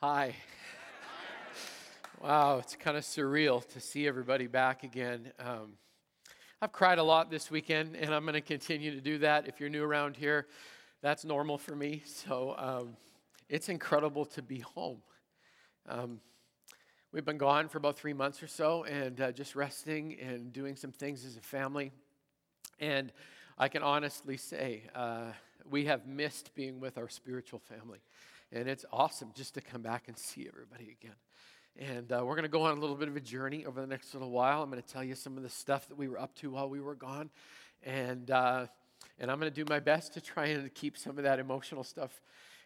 Hi. Wow, it's kind of surreal to see everybody back again. I've cried a lot this weekend, and I'm going to continue to do that. If you're new around here, that's normal for me. So it's incredible to be home. We've been gone for about 3 months or so, and just resting and doing some things as a family. And I can honestly say we have missed being with our spiritual family. And it's awesome just to come back and see everybody again. And we're going to go on a little bit of a journey over the next little while. I'm going to tell you some of the stuff that we were up to while we were gone. And I'm going to do my best to try and keep some of that emotional stuff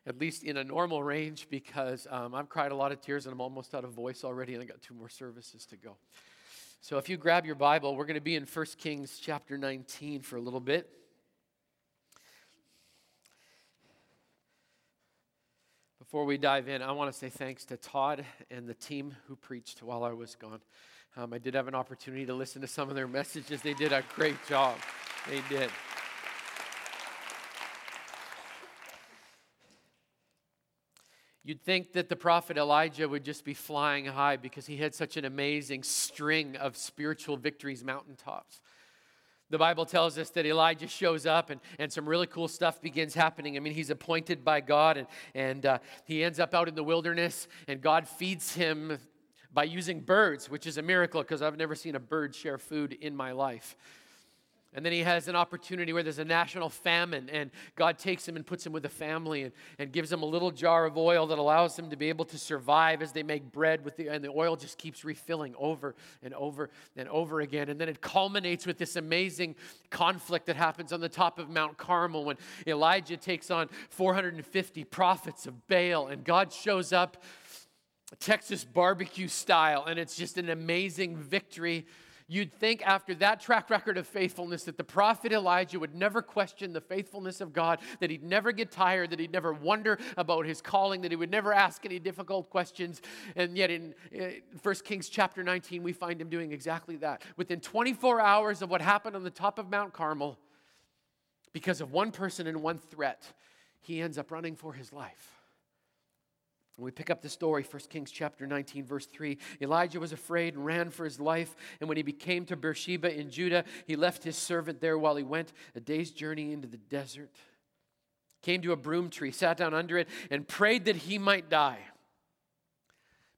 at least in a normal range, because I've cried a lot of tears and I'm almost out of voice already, and I got 2 more services to go. So if you grab your Bible, we're going to be in 1 Kings chapter 19 for a little bit. Before we dive in, I want to say thanks to Todd and the team who preached while I was gone. I did have an opportunity to listen to some of their messages. They did a great job. They did. You'd think that the prophet Elijah would just be flying high because he had such an amazing string of spiritual victories, mountaintops. The Bible tells us that Elijah shows up and some really cool stuff begins happening. I mean, he's appointed by God and he ends up out in the wilderness, and God feeds him by using birds, which is a miracle because I've never seen a bird share food in my life. And then he has an opportunity where there's a national famine, and God takes him and puts him with a family and gives him a little jar of oil that allows him to be able to survive as they make bread with and the oil just keeps refilling over and over and over again. And then it culminates with this amazing conflict that happens on the top of Mount Carmel when Elijah takes on 450 prophets of Baal, and God shows up Texas barbecue style, and it's just an amazing victory. You'd think after that track record of faithfulness that the prophet Elijah would never question the faithfulness of God, that he'd never get tired, that he'd never wonder about his calling, that he would never ask any difficult questions. And yet in 1 Kings chapter 19, we find him doing exactly that. Within 24 hours of what happened on the top of Mount Carmel, because of one person and one threat, he ends up running for his life. We pick up the story, 1 Kings chapter 19, verse 3. Elijah was afraid and ran for his life. And when he came to Beersheba in Judah, he left his servant there while he went a day's journey into the desert. Came to a broom tree, sat down under it, and prayed that he might die.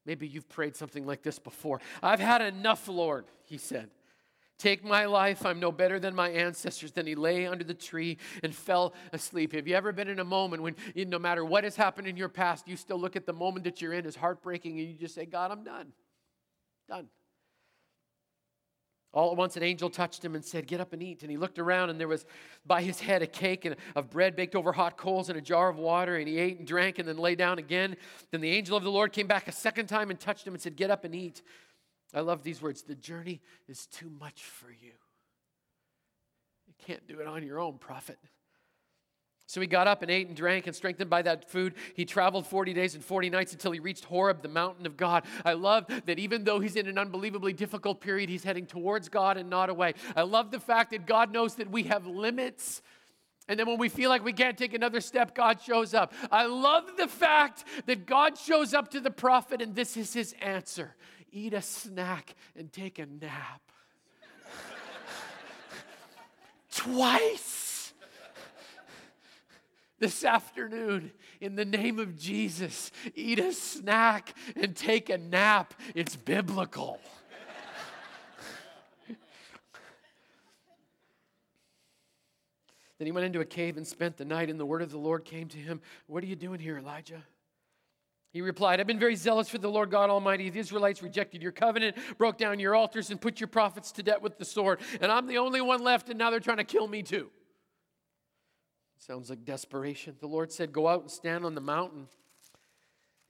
Maybe you've prayed something like this before. I've had enough, Lord, he said. Take my life, I'm no better than my ancestors. Then he lay under the tree and fell asleep. Have you ever been in a moment when, no matter what has happened in your past, you still look at the moment that you're in as heartbreaking, and you just say, God, I'm done. Done. All at once an angel touched him and said, get up and eat. And he looked around, and there was by his head a cake of bread baked over hot coals and a jar of water. And he ate and drank and then lay down again. Then the angel of the Lord came back a second time and touched him and said, get up and eat. I love these words. The journey is too much for you. You can't do it on your own, prophet. So he got up and ate and drank, and strengthened by that food, he traveled 40 days and 40 nights until he reached Horeb, the mountain of God. I love that even though he's in an unbelievably difficult period, he's heading towards God and not away. I love the fact that God knows that we have limits. And then when we feel like we can't take another step, God shows up. I love the fact that God shows up to the prophet, and this is his answer. Eat a snack and take a nap. Twice this afternoon, in the name of Jesus, eat a snack and take a nap. It's biblical. Then he went into a cave and spent the night, and the word of the Lord came to him. What are you doing here, Elijah? He replied, I've been very zealous for the Lord God Almighty. The Israelites rejected your covenant, broke down your altars, and put your prophets to death with the sword. And I'm the only one left, and now they're trying to kill me too. Sounds like desperation. The Lord said, go out and stand on the mountain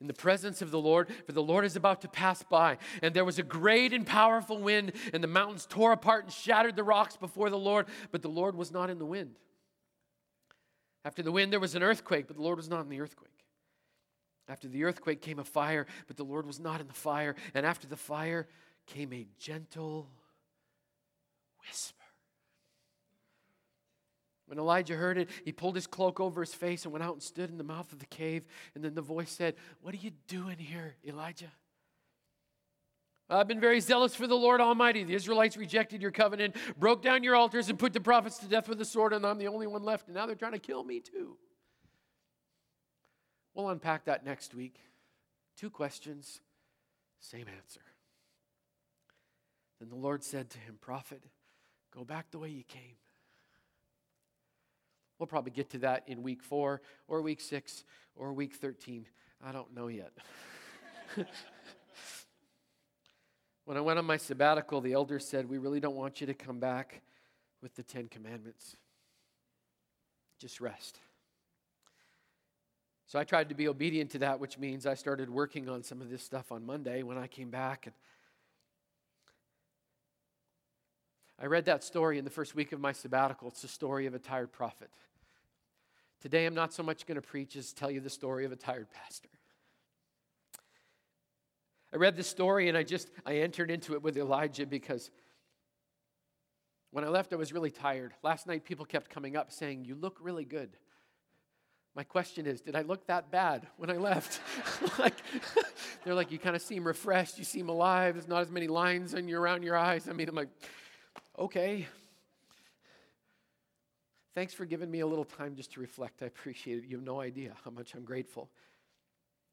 in the presence of the Lord, for the Lord is about to pass by. And there was a great and powerful wind, and the mountains tore apart and shattered the rocks before the Lord. But the Lord was not in the wind. After the wind, there was an earthquake, but the Lord was not in the earthquake. After the earthquake came a fire, but the Lord was not in the fire. And after the fire came a gentle whisper. When Elijah heard it, he pulled his cloak over his face and went out and stood in the mouth of the cave. And then the voice said, "What are you doing here, Elijah?" "I've been very zealous for the Lord Almighty. The Israelites rejected your covenant, broke down your altars, and put the prophets to death with the sword, and I'm the only one left, and now they're trying to kill me too." We'll unpack that next week. 2 questions, same answer. Then the Lord said to him, "Prophet, go back the way you came." We'll probably get to that in week 4 or week 6 or week 13. I don't know yet. When I went on my sabbatical, the elders said, "We really don't want you to come back with the 10 commandments. Just rest." So I tried to be obedient to that, which means I started working on some of this stuff on Monday when I came back. And I read that story in the first week of my sabbatical. It's the story of a tired prophet. Today I'm not so much going to preach as tell you the story of a tired pastor. I read this story and I entered into it with Elijah because when I left, I was really tired. Last night, people kept coming up saying, "You look really good." My question is, did I look that bad when I left? They're like, "You kind of seem refreshed. You seem alive. There's not as many lines around your eyes." I mean, I'm like, okay. Thanks for giving me a little time just to reflect. I appreciate it. You have no idea how much I'm grateful.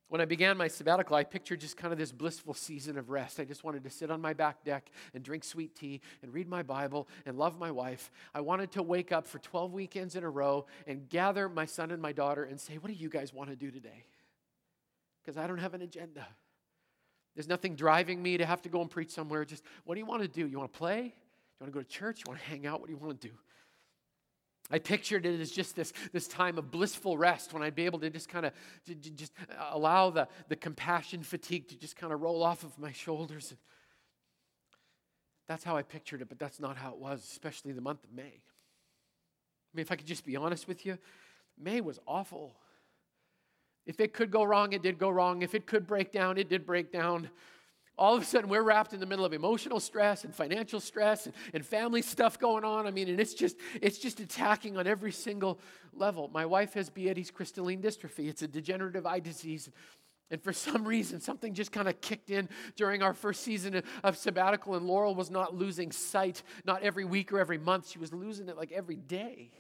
When I began my sabbatical, I pictured just kind of this blissful season of rest. I just wanted to sit on my back deck and drink sweet tea and read my Bible and love my wife. I wanted to wake up for 12 weekends in a row and gather my son and my daughter and say, "What do you guys want to do today?" Because I don't have an agenda. There's nothing driving me to have to go and preach somewhere. Just, what do you want to do? You want to play? Do you want to go to church? You want to hang out? What do you want to do? I pictured it as just this time of blissful rest when I'd be able to just kind of just allow the compassion fatigue to just kind of roll off of my shoulders. That's how I pictured it, but that's not how it was, especially the month of May. I mean, if I could just be honest with you, May was awful. If it could go wrong, it did go wrong. If it could break down, it did break down. All of a sudden, we're wrapped in the middle of emotional stress and financial stress and family stuff going on. I mean, and it's just attacking on every single level. My wife has Bietti's crystalline dystrophy. It's a degenerative eye disease. And for some reason, something just kind of kicked in during our first season of sabbatical, and Laurel was not losing sight, not every week or every month. She was losing it like every day.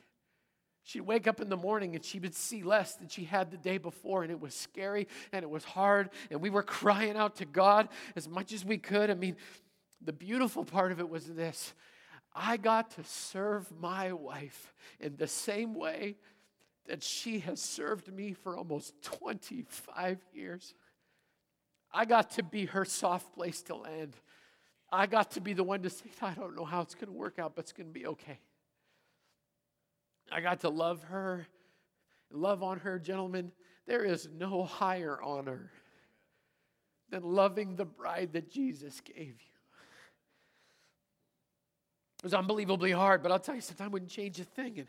She'd wake up in the morning and she would see less than she had the day before, and it was scary and it was hard, and we were crying out to God as much as we could. I mean, the beautiful part of it was this. I got to serve my wife in the same way that she has served me for almost 25 years. I got to be her soft place to land. I got to be the one to say, "I don't know how it's going to work out, but it's going to be okay." I got to love her, love on her. Gentlemen, there is no higher honor than loving the bride that Jesus gave you. It was unbelievably hard, but I'll tell you, sometimes I wouldn't change a thing. And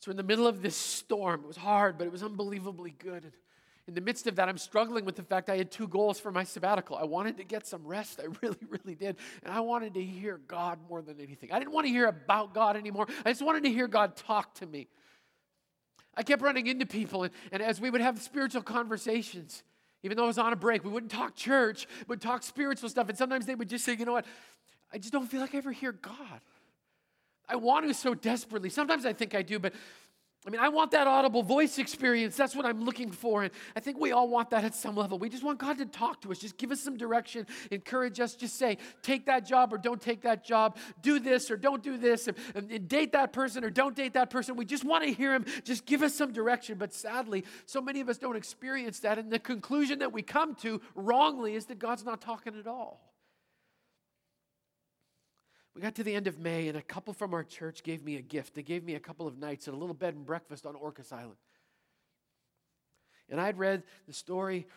so in the middle of this storm, it was hard, but it was unbelievably good. And in the midst of that, I'm struggling with the fact I had 2 goals for my sabbatical. I wanted to get some rest. I really, really did. And I wanted to hear God more than anything. I didn't want to hear about God anymore. I just wanted to hear God talk to me. I kept running into people, and as we would have spiritual conversations, even though I was on a break, we wouldn't talk church, we'd talk spiritual stuff. And sometimes they would just say, "You know what, I just don't feel like I ever hear God. I want to so desperately." Sometimes I think I do, but I mean, I want that audible voice experience. That's what I'm looking for. And I think we all want that at some level. We just want God to talk to us. Just give us some direction. Encourage us. Just say, take that job or don't take that job. Do this or don't do this. And date that person or don't date that person. We just want to hear Him. Just give us some direction. But sadly, so many of us don't experience that. And the conclusion that we come to wrongly is that God's not talking at all. We got to the end of May, and a couple from our church gave me a gift. They gave me a couple of nights at a little bed and breakfast on Orcas Island. And I'd read the story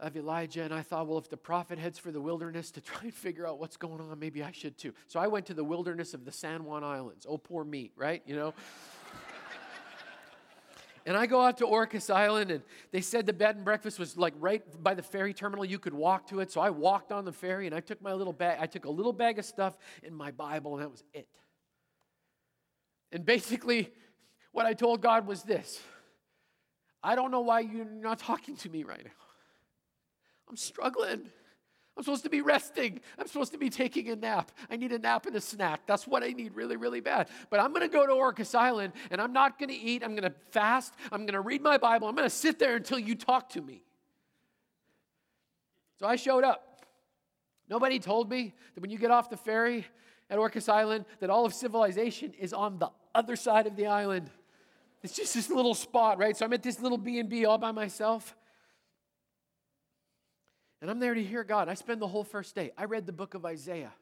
of Elijah, and I thought, well, if the prophet heads for the wilderness to try and figure out what's going on, maybe I should too. So I went to the wilderness of the San Juan Islands. Oh, poor me, right? You know? And I go out to Orcas Island, and they said the bed and breakfast was like right by the ferry terminal. You could walk to it. So I walked on the ferry, and I took a little bag of stuff and my Bible, and that was it. And basically, what I told God was this: I don't know why you're not talking to me right now. I'm struggling. I'm supposed to be resting. I'm supposed to be taking a nap. I need a nap and a snack. That's what I need really, really bad. But I'm going to go to Orcas Island, and I'm not going to eat. I'm going to fast. I'm going to read my Bible. I'm going to sit there until you talk to me. So I showed up. Nobody told me that when you get off the ferry at Orcas Island, that all of civilization is on the other side of the island. It's just this little spot, right? So I'm at this little B&B all by myself. And I'm there to hear God. I spend the whole first day. I read the book of Isaiah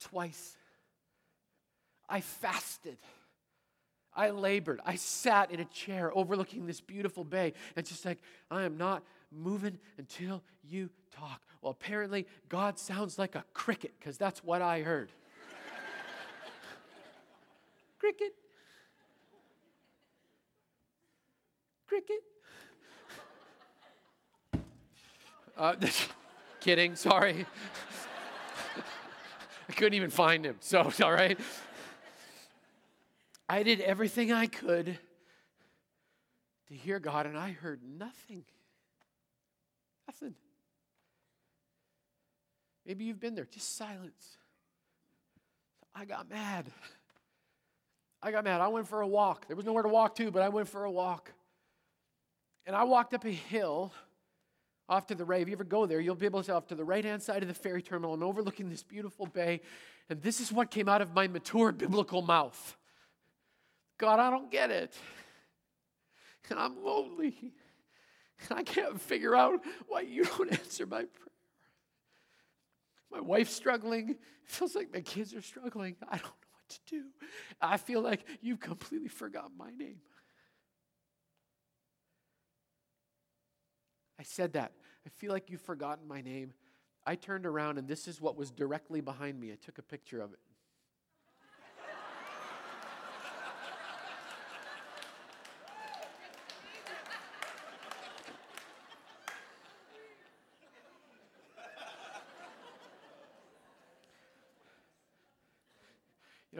twice. I fasted. I labored. I sat in a chair overlooking this beautiful bay. And just like, I am not moving until you talk. Well, apparently, God sounds like a cricket, because that's what I heard. Cricket. Cricket. Kidding, sorry. I couldn't even find him, so it's all right. I did everything I could to hear God, and I heard nothing. Nothing. Maybe you've been there, just silence. I got mad. I went for a walk. There was nowhere to walk to, but I went for a walk. And I walked up a hill off to the right. If you ever go there, you'll be able to see off to the right-hand side of the ferry terminal and overlooking this beautiful bay. And this is what came out of my mature biblical mouth. God, I don't get it. And I'm lonely. And I can't figure out why you don't answer my prayer. My wife's struggling. It feels like my kids are struggling. I don't know what to do. I feel like you've completely forgotten my name. I said that. I feel like you've forgotten my name. I turned around, and this is what was directly behind me. I took a picture of it.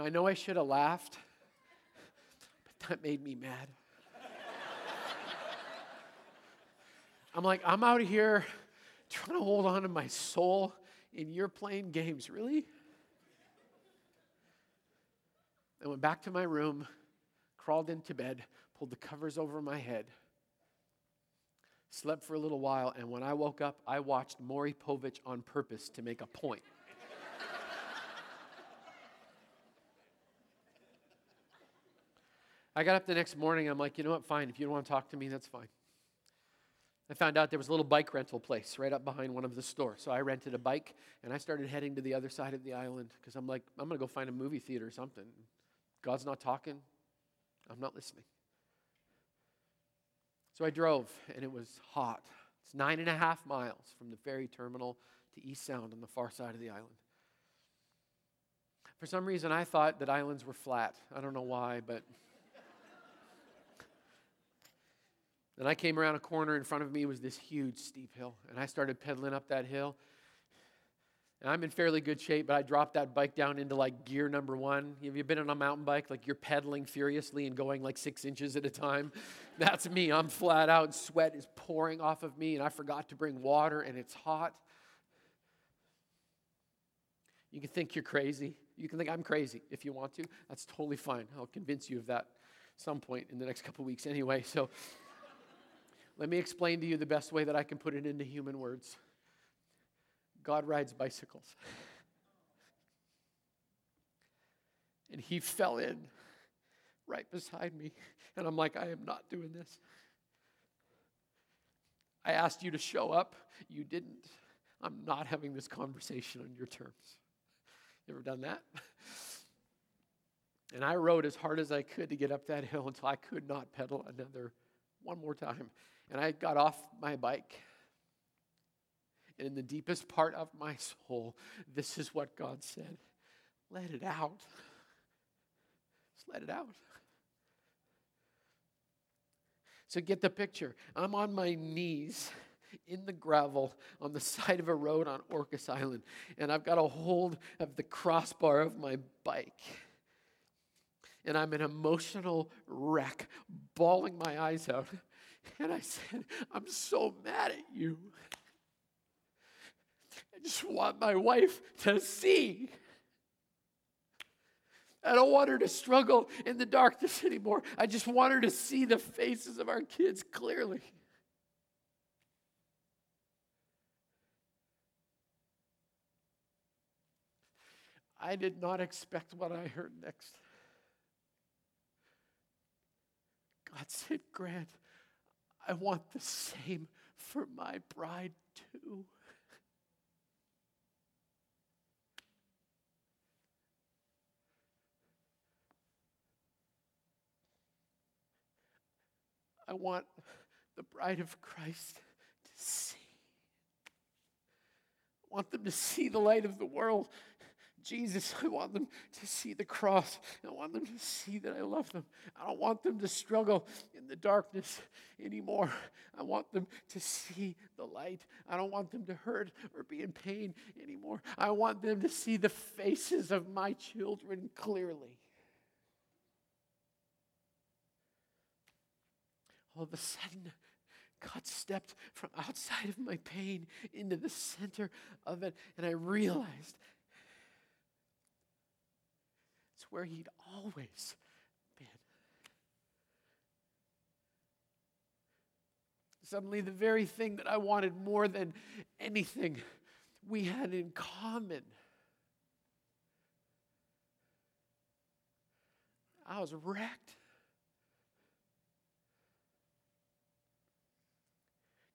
You know I should have laughed, but that made me mad. I'm like, I'm out here trying to hold on to my soul, and you're playing games, really? I went back to my room, crawled into bed, pulled the covers over my head, slept for a little while, and when I woke up, I watched Maury Povich on purpose to make a point. I got up the next morning, and I'm like, you know what, fine. If you don't want to talk to me, that's fine. I found out there was a little bike rental place right up behind one of the stores. So I rented a bike, and I started heading to the other side of the island because I'm like, I'm going to go find a movie theater or something. God's not talking. I'm not listening. So I drove, and it was hot. It's 9.5 miles from the ferry terminal to East Sound on the far side of the island. For some reason, I thought that islands were flat. I don't know why, but... Then I came around a corner. In front of me was this huge steep hill, and I started pedaling up that hill. And I'm in fairly good shape, but I dropped that bike down into like gear number 1. Have you been on a mountain bike? Like you're pedaling furiously and going like 6 inches at a time. That's me. I'm flat out. Sweat is pouring off of me, and I forgot to bring water, and it's hot. You can think you're crazy. You can think I'm crazy if you want to. That's totally fine. I'll convince you of that at some point in the next couple weeks anyway. So... let me explain to you the best way that I can put it into human words. God rides bicycles. And he fell in right beside me. And I'm like, I am not doing this. I asked you to show up. You didn't. I'm not having this conversation on your terms. You ever done that? And I rode as hard as I could to get up that hill until I could not pedal one more time. And I got off my bike. And in the deepest part of my soul, this is what God said. Let it out. Just let it out. So get the picture. I'm on my knees in the gravel on the side of a road on Orcas Island. And I've got a hold of the crossbar of my bike. and I'm an emotional wreck, bawling my eyes out. And I said, I'm so mad at you. I just want my wife to see. I don't want her to struggle in the darkness anymore. I just want her to see the faces of our kids clearly. I did not expect what I heard next. God said, Grant, I want the same for my bride too. I want the bride of Christ to see. I want them to see the light of the world. Jesus, I want them to see the cross. I want them to see that I love them. I don't want them to struggle in the darkness anymore. I want them to see the light. I don't want them to hurt or be in pain anymore. I want them to see the faces of my children clearly. All of a sudden, God stepped from outside of my pain into the center of it, and I realized it's where He'd always been. Suddenly, the very thing that I wanted more than anything, we had in common. I was wrecked.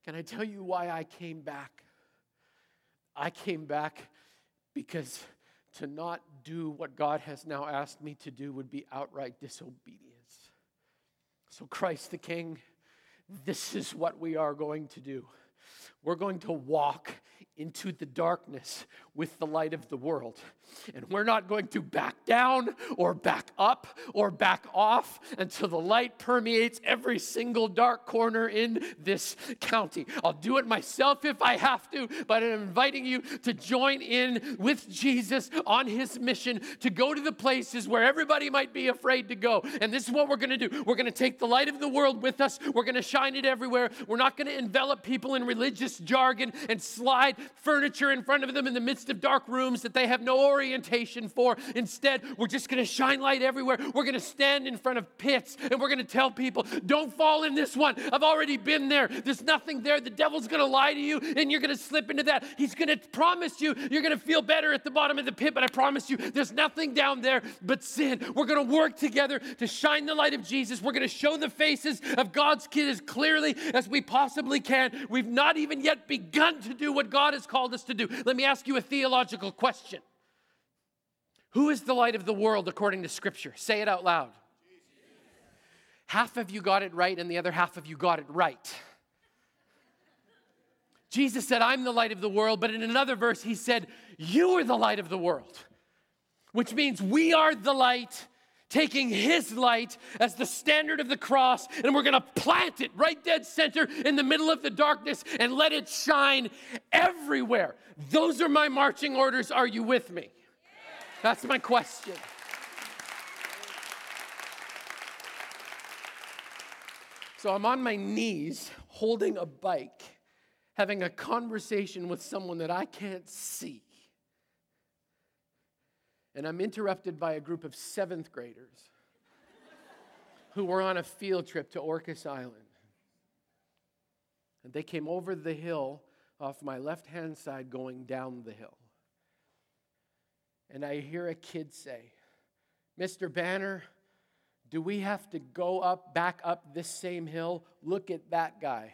Can I tell you why I came back? I came back because to not do what God has now asked me to do would be outright disobedience. So Christ the King, this is what we are going to do. We're going to walk into the darkness with the light of the world. And we're not going to back down or back up or back off until the light permeates every single dark corner in this county. I'll do it myself if I have to, but I'm inviting you to join in with Jesus on His mission to go to the places where everybody might be afraid to go. And this is what we're going to do. We're going to take the light of the world with us. We're going to shine it everywhere. We're not going to envelop people in religious jargon and slide furniture in front of them in the midst of dark rooms that they have no orientation for. Instead, we're just going to shine light everywhere. We're going to stand in front of pits, and we're going to tell people, don't fall in this one. I've already been there. There's nothing there. The devil's going to lie to you, and you're going to slip into that. He's going to promise you you're going to feel better at the bottom of the pit, but I promise you there's nothing down there but sin. We're going to work together to shine the light of Jesus. We're going to show the faces of God's kid as clearly as we possibly can. We've not even yet begun to do what God has called us to do. Let me ask you a theological question. Who is the light of the world according to Scripture? Say it out loud. Half of you got it right, and the other half of you got it right. Jesus said, I'm the light of the world, but in another verse, He said, you are the light of the world, which means we are the light, taking His light as the standard of the cross, and we're going to plant it right dead center in the middle of the darkness and let it shine everywhere. Those are my marching orders. Are you with me? Yeah. That's my question. So I'm on my knees holding a bike, having a conversation with someone that I can't see. And I'm interrupted by a group of 7th graders who were on a field trip to Orcas Island. And they came over the hill off my left-hand side going down the hill. And I hear a kid say, Mr. Banner, do we have to go up, back up this same hill? Look at that guy.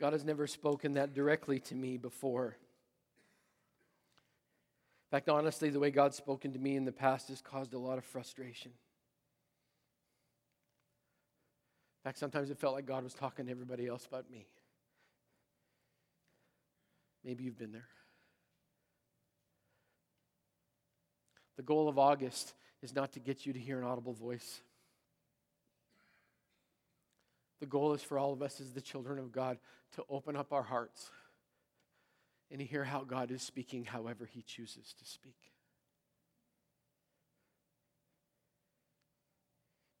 God has never spoken that directly to me before. In fact, honestly, the way God's spoken to me in the past has caused a lot of frustration. In fact, sometimes it felt like God was talking to everybody else but me. Maybe you've been there. The goal of August is not to get you to hear an audible voice. The goal is for all of us as the children of God to open up our hearts and hear how God is speaking however he chooses to speak.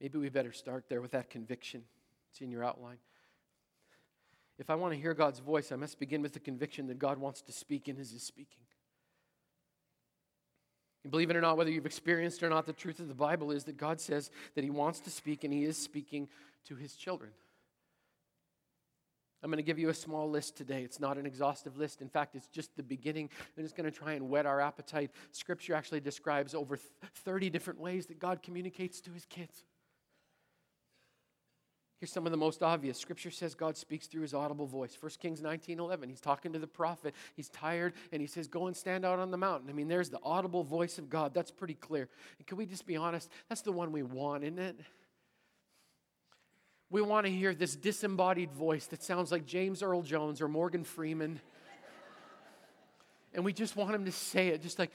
Maybe we better start there with that conviction. It's in your outline. If I want to hear God's voice, I must begin with the conviction that God wants to speak and is speaking. And believe it or not, whether you've experienced it or not, the truth of the Bible is that God says that he wants to speak and he is speaking to his children. I'm going to give you a small list today. It's not an exhaustive list. In fact, it's just the beginning. I'm just going to try and whet our appetite. Scripture actually describes over 30 different ways that God communicates to his kids. Here's some of the most obvious. Scripture says God speaks through his audible voice. 1 Kings 19:11. He's talking to the prophet. He's tired, and he says, go and stand out on the mountain. I mean, there's the audible voice of God. That's pretty clear. And can we just be honest? That's the one we want, isn't it? We want to hear this disembodied voice that sounds like James Earl Jones or Morgan Freeman. And we just want him to say it, just like,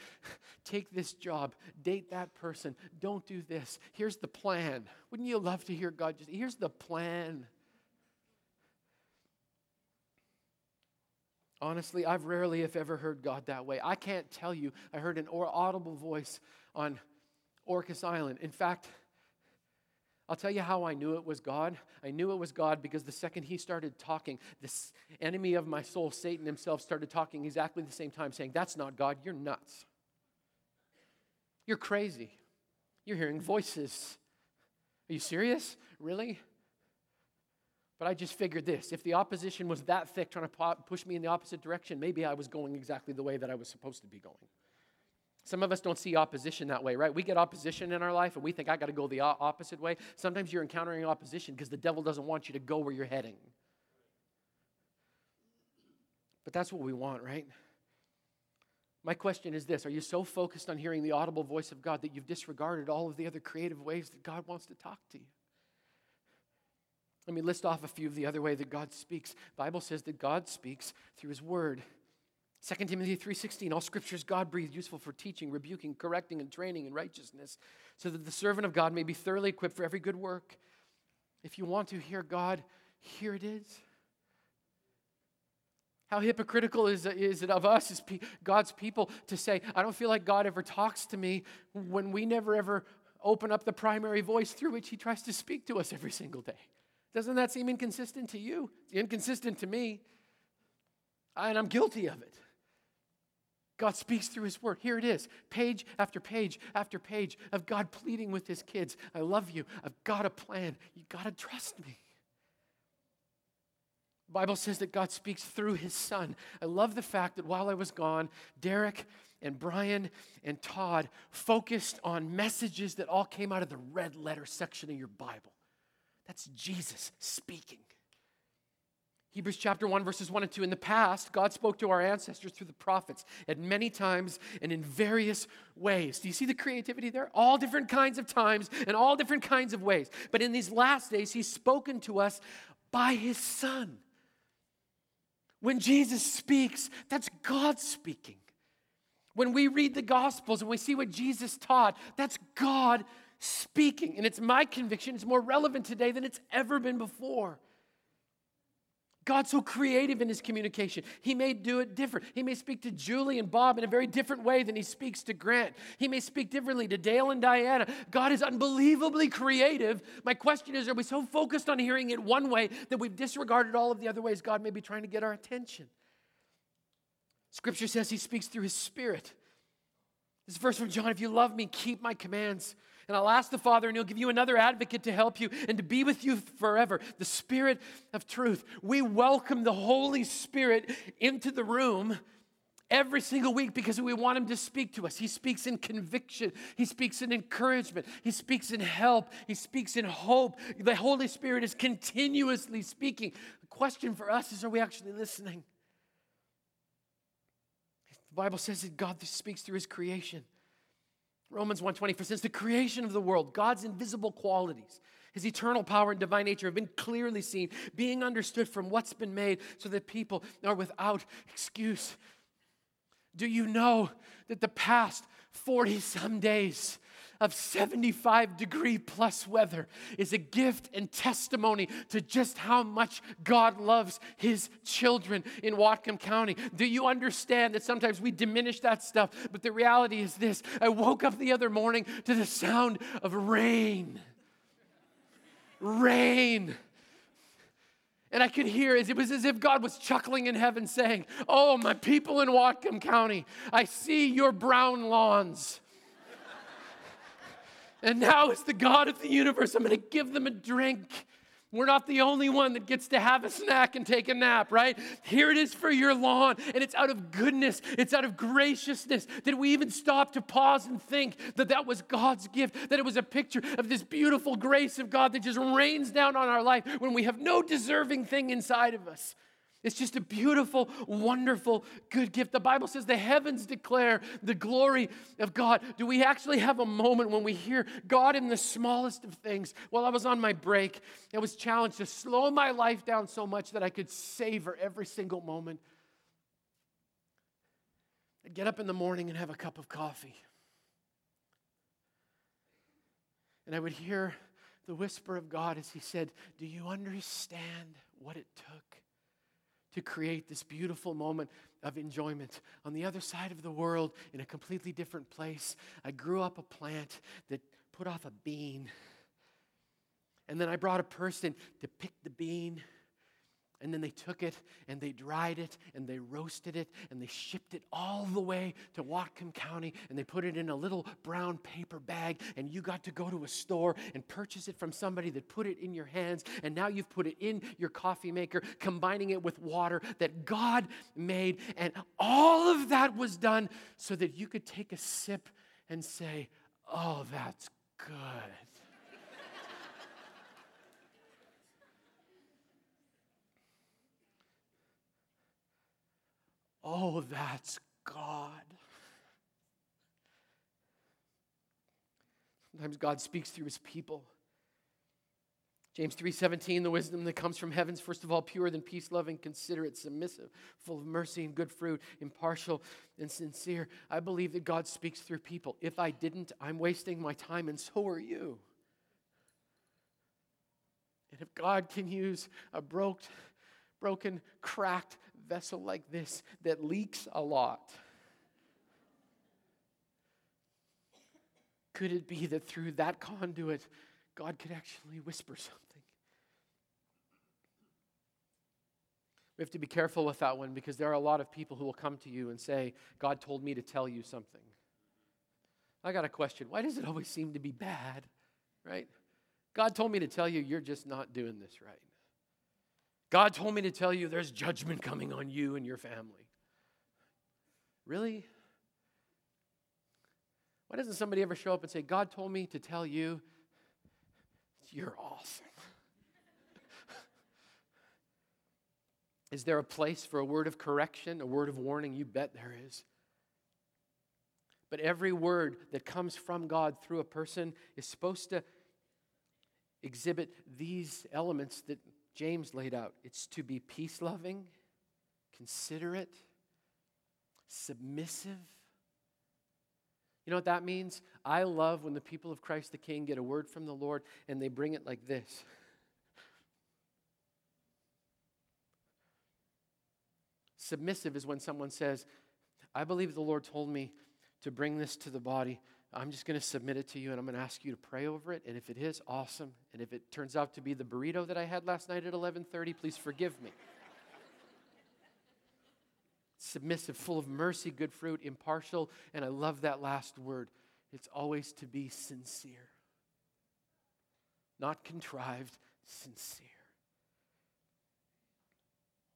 take this job, date that person, don't do this. Here's the plan. Wouldn't you love to hear God just, here's the plan. Honestly, I've rarely, if ever, heard God that way. I can't tell you I heard an audible voice on Orcas Island. In fact, I'll tell you how I knew it was God. I knew it was God because the second he started talking, this enemy of my soul, Satan himself, started talking exactly the same time, saying, that's not God, you're nuts. You're crazy. You're hearing voices. Are you serious? Really? But I just figured this. If the opposition was that thick trying to push me in the opposite direction, maybe I was going exactly the way that I was supposed to be going. Some of us don't see opposition that way, right? We get opposition in our life and we think, I got to go the opposite way. Sometimes you're encountering opposition because the devil doesn't want you to go where you're heading. But that's what we want, right? My question is this. Are you so focused on hearing the audible voice of God that you've disregarded all of the other creative ways that God wants to talk to you? Let me list off a few of the other way that God speaks. The Bible says that God speaks through his word. 2 Timothy 3:16, all scripture is God-breathed, useful for teaching, rebuking, correcting, and training in righteousness, so that the servant of God may be thoroughly equipped for every good work. If you want to hear God, here it is. How hypocritical is it of us as God's people to say, I don't feel like God ever talks to me, when we never ever open up the primary voice through which he tries to speak to us every single day. Doesn't that seem inconsistent to you? It's inconsistent to me, and I'm guilty of it. God speaks through his word. Here it is, page after page after page of God pleading with his kids. I love you. I've got a plan. You got to trust me. The Bible says that God speaks through his son. I love the fact that while I was gone, Derek and Brian and Todd focused on messages that all came out of the red letter section of your Bible. That's Jesus speaking. Hebrews chapter 1, verses 1 and 2. In the past, God spoke to our ancestors through the prophets at many times and in various ways. Do you see the creativity there? All different kinds of times and all different kinds of ways. But in these last days, he's spoken to us by his son. When Jesus speaks, that's God speaking. When we read the Gospels and we see what Jesus taught, that's God speaking. And it's my conviction, it's more relevant today than it's ever been before. God's so creative in his communication. He may do it different. He may speak to Julie and Bob in a very different way than he speaks to Grant. He may speak differently to Dale and Diana. God is unbelievably creative. My question is, are we so focused on hearing it one way that we've disregarded all of the other ways God may be trying to get our attention? Scripture says he speaks through his spirit. This verse from John, if you love me, keep my commands. And I'll ask the Father, and he'll give you another advocate to help you and to be with you forever, the Spirit of truth. We welcome the Holy Spirit into the room every single week because we want him to speak to us. He speaks in conviction. He speaks in encouragement. He speaks in help. He speaks in hope. The Holy Spirit is continuously speaking. The question for us is, are we actually listening? The Bible says that God speaks through his creation. Romans 1:20, for since the creation of the world, God's invisible qualities, his eternal power and divine nature have been clearly seen, being understood from what's been made, so that people are without excuse. Do you know that the past 40-some days of 75-degree-plus weather is a gift and testimony to just how much God loves His children in Whatcom County. Do you understand that sometimes we diminish that stuff? But the reality is this. I woke up the other morning to the sound of rain. Rain. And I could hear, it was as if God was chuckling in heaven saying, "Oh, my people in Whatcom County, I see your brown lawns. And now as the God of the universe, I'm going to give them a drink. We're not the only one that gets to have a snack and take a nap, right? Here it is for your lawn." And it's out of goodness, it's out of graciousness that we even stop to pause and think that that was God's gift, that it was a picture of this beautiful grace of God that just rains down on our life when we have no deserving thing inside of us. It's just a beautiful, wonderful, good gift. The Bible says the heavens declare the glory of God. Do we actually have a moment when we hear God in the smallest of things? While I was on my break, I was challenged to slow my life down so much that I could savor every single moment. I'd get up in the morning and have a cup of coffee. And I would hear the whisper of God as He said, "Do you understand what it took to create this beautiful moment of enjoyment on the other side of the world in a completely different place? I grew up a plant that put off a bean, and then I brought a person to pick the bean, and then they took it and they dried it and they roasted it and they shipped it all the way to Whatcom County, and they put it in a little brown paper bag, and you got to go to a store and purchase it from somebody that put it in your hands, and now you've put it in your coffee maker, combining it with water that God made, and all of that was done so that you could take a sip and say, 'Oh, that's good.'" Oh, that's God. Sometimes God speaks through His people. James 3:17, "The wisdom that comes from heaven is first of all pure, then peace-loving, considerate, submissive, full of mercy and good fruit, impartial and sincere." I believe that God speaks through people. If I didn't, I'm wasting my time, and so are you. And if God can use a broken, cracked vessel like this that leaks a lot, could it be that through that conduit, God could actually whisper something? We have to be careful with that one, because there are a lot of people who will come to you and say, "God told me to tell you something." I got a question. Why does it always seem to be bad, right? God told me to tell you, you're just not doing this right. God told me to tell you there's judgment coming on you and your family. Really? Why doesn't somebody ever show up and say, "God told me to tell you, you're awesome"? Is there a place for a word of correction, a word of warning? You bet there is. But every word that comes from God through a person is supposed to exhibit these elements that James laid out. It's to be peace-loving, considerate, submissive. You know what that means? I love when the people of Christ the King get a word from the Lord and they bring it like this. Submissive is when someone says, "I believe the Lord told me to bring this to the body. I'm just going to submit it to you, and I'm going to ask you to pray over it. And if it is, awesome. And if it turns out to be the burrito that I had last night at 11:30, please forgive me." Submissive, full of mercy, good fruit, impartial. And I love that last word. It's always to be sincere. Not contrived, sincere.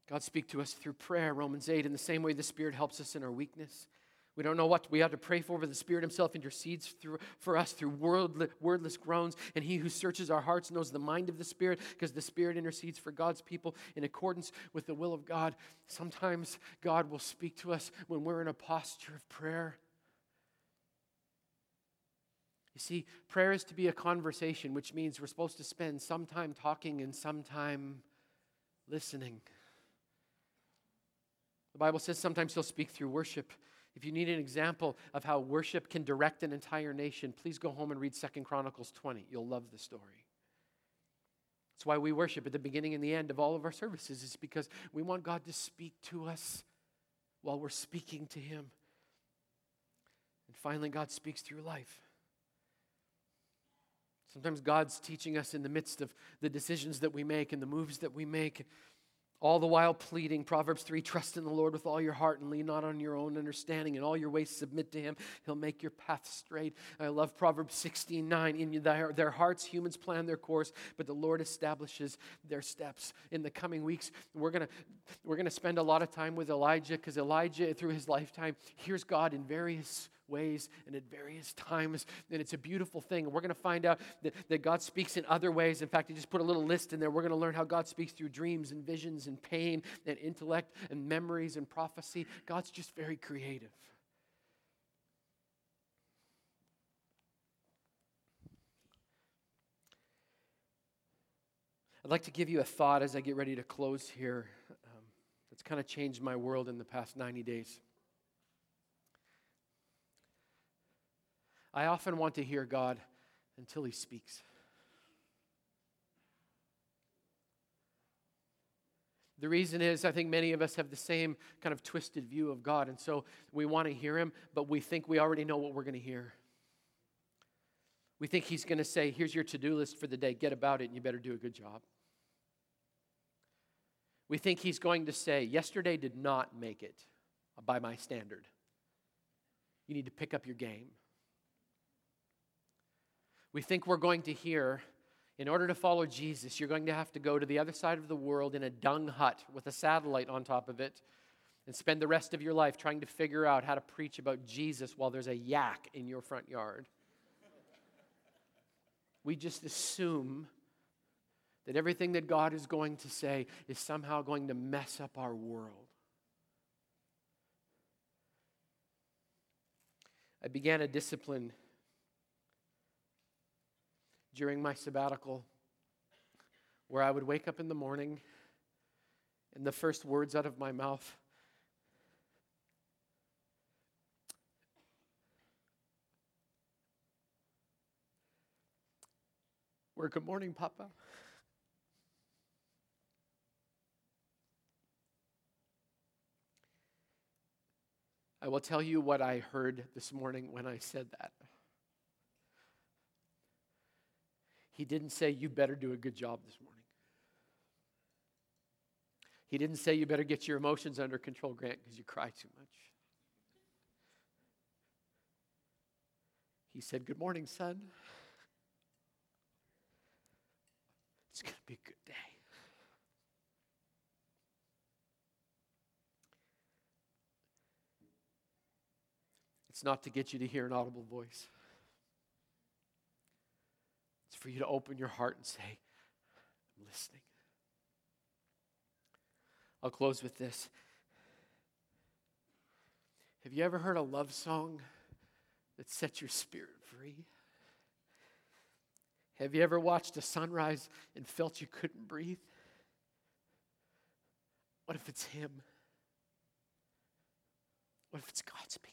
God speaks to us through prayer, Romans 8. In the same way the Spirit helps us in our weakness. We don't know what we have to pray for, but the Spirit Himself intercedes for us through wordless groans. And He who searches our hearts knows the mind of the Spirit, because the Spirit intercedes for God's people in accordance with the will of God. Sometimes God will speak to us when we're in a posture of prayer. You see, prayer is to be a conversation, which means we're supposed to spend some time talking and some time listening. The Bible says sometimes He'll speak through worship. If you need an example of how worship can direct an entire nation, please go home and read 2 Chronicles 20. You'll love the story. That's why we worship at the beginning and the end of all of our services. It's because we want God to speak to us while we're speaking to Him. And finally, God speaks through life. Sometimes God's teaching us in the midst of the decisions that we make and the moves that we make, all the while pleading. Proverbs 3, trust in the Lord with all your heart and lean not on your own understanding. In all your ways submit to Him. He'll make your path straight. I love Proverbs 16:9. In their hearts, humans plan their course, but the Lord establishes their steps. In the coming weeks, we're going to spend a lot of time with Elijah, because Elijah, through his lifetime, hears God in various ways and at various times, and it's a beautiful thing. And we're going to find out that God speaks in other ways. In fact, I just put a little list in there. We're going to learn how God speaks through dreams and visions and pain and intellect and memories and prophecy. God's just very creative. I'd like to give you a thought as I get ready to close here that's kind of changed my world in the past 90 days. I often want to hear God until He speaks. The reason is, I think many of us have the same kind of twisted view of God, and so we want to hear Him, but we think we already know what we're going to hear. We think He's going to say, here's your to-do list for the day, get about it, and you better do a good job. We think He's going to say, yesterday did not make it by my standard. You need to pick up your game. We think we're going to hear, in order to follow Jesus, you're going to have to go to the other side of the world in a dung hut with a satellite on top of it and spend the rest of your life trying to figure out how to preach about Jesus while there's a yak in your front yard. We just assume that everything that God is going to say is somehow going to mess up our world. I began a discipline during my sabbatical, where I would wake up in the morning and the first words out of my mouth were, "Good morning, Papa." I will tell you what I heard this morning when I said that. He didn't say, you better do a good job this morning. He didn't say, you better get your emotions under control, Grant, because you cry too much. He said, good morning, son. It's going to be a good day. It's not to get you to hear an audible voice. For you to open your heart and say, I'm listening. I'll close with this. Have you ever heard a love song that sets your spirit free? Have you ever watched a sunrise and felt you couldn't breathe? What if it's Him? What if it's God speaking?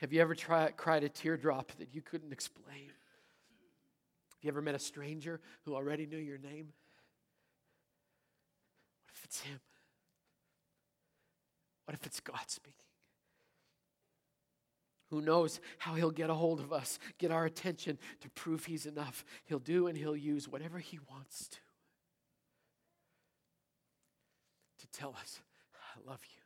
Have you ever cried a teardrop that you couldn't explain? Have you ever met a stranger who already knew your name? What if it's Him? What if it's God speaking? Who knows how He'll get a hold of us, get our attention to prove He's enough. He'll do and He'll use whatever He wants to tell us, I love you.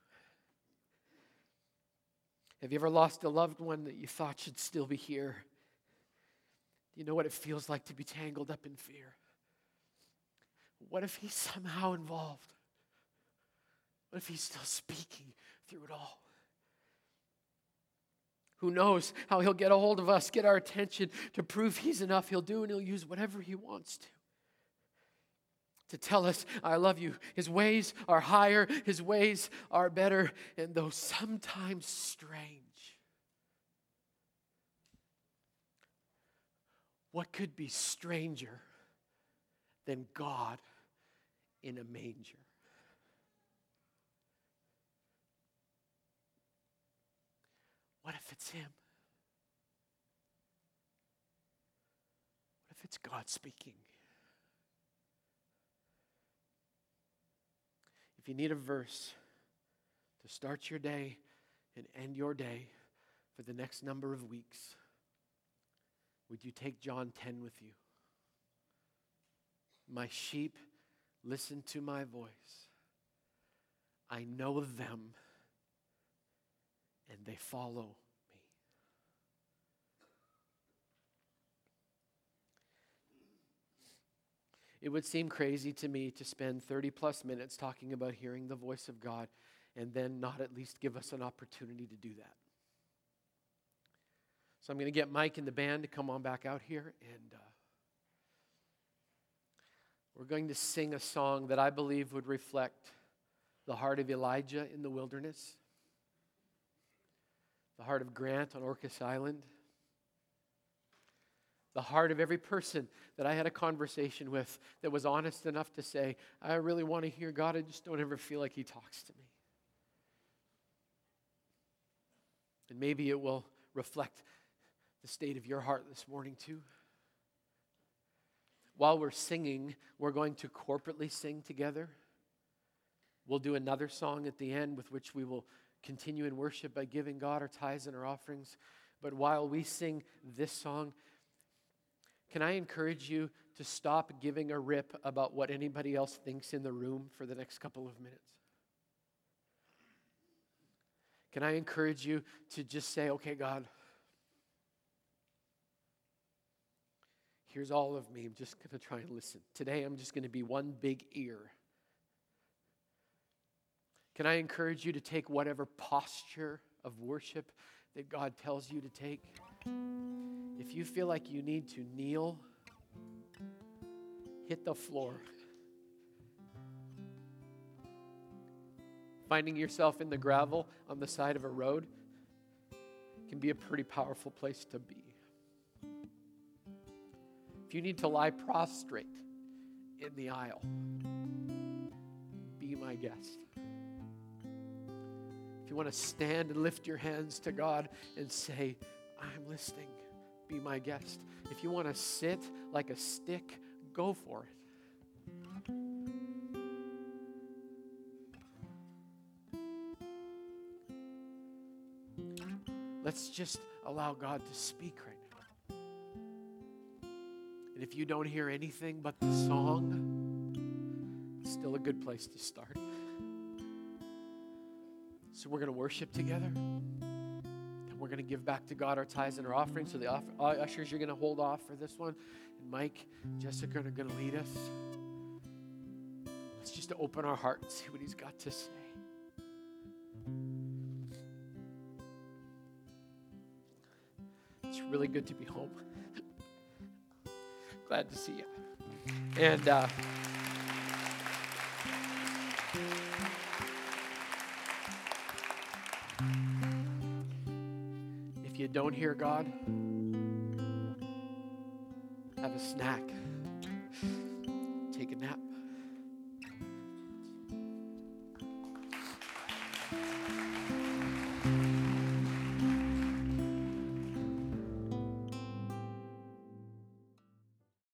Have you ever lost a loved one that you thought should still be here? Do you know what it feels like to be tangled up in fear? What if He's somehow involved? What if He's still speaking through it all? Who knows how He'll get a hold of us, get our attention to prove He's enough. He'll do and He'll use whatever He wants to tell us, I love you. His ways are higher, His ways are better, and though sometimes strange, what could be stranger than God in a manger? What if it's him? What if it's God speaking? If you need a verse to start your day and end your day for the next number of weeks, would you take John 10 with you? My sheep listen to my voice. I know them, and they follow me. It would seem crazy to me to spend 30-plus minutes talking about hearing the voice of God and then not at least give us an opportunity to do that. So I'm going to get Mike and the band to come on back out here, and we're going to sing a song that I believe would reflect the heart of Elijah in the wilderness, the heart of Grant on Orcas Island, the heart of every person that I had a conversation with that was honest enough to say, I really want to hear God, I just don't ever feel like he talks to me. And maybe it will reflect the state of your heart this morning too. While we're singing, we're going to corporately sing together. We'll do another song at the end with which we will continue in worship by giving God our tithes and our offerings. But while we sing this song, can I encourage you to stop giving a rip about what anybody else thinks in the room for the next couple of minutes? Can I encourage you to just say, okay, God, here's all of me. I'm just going to try and listen. Today, I'm just going to be one big ear. Can I encourage you to take whatever posture of worship that God tells you to take? If you feel like you need to kneel, hit the floor. Finding yourself in the gravel on the side of a road can be a pretty powerful place to be. If you need to lie prostrate in the aisle, be my guest. If you want to stand and lift your hands to God and say, I'm listening, be my guest. If you want to sit like a stick, go for it. Let's just allow God to speak right now. And if you don't hear anything but the song, it's still a good place to start. So we're going to worship together. And we're going to give back to God our tithes and our offerings. So the ushers, you're going to hold off for this one. And Mike, Jessica are going to lead us. Let's just open our heart and see what he's got to say. Really good to be home. Glad to see you. And if you don't hear God, have a snack. Take a nap.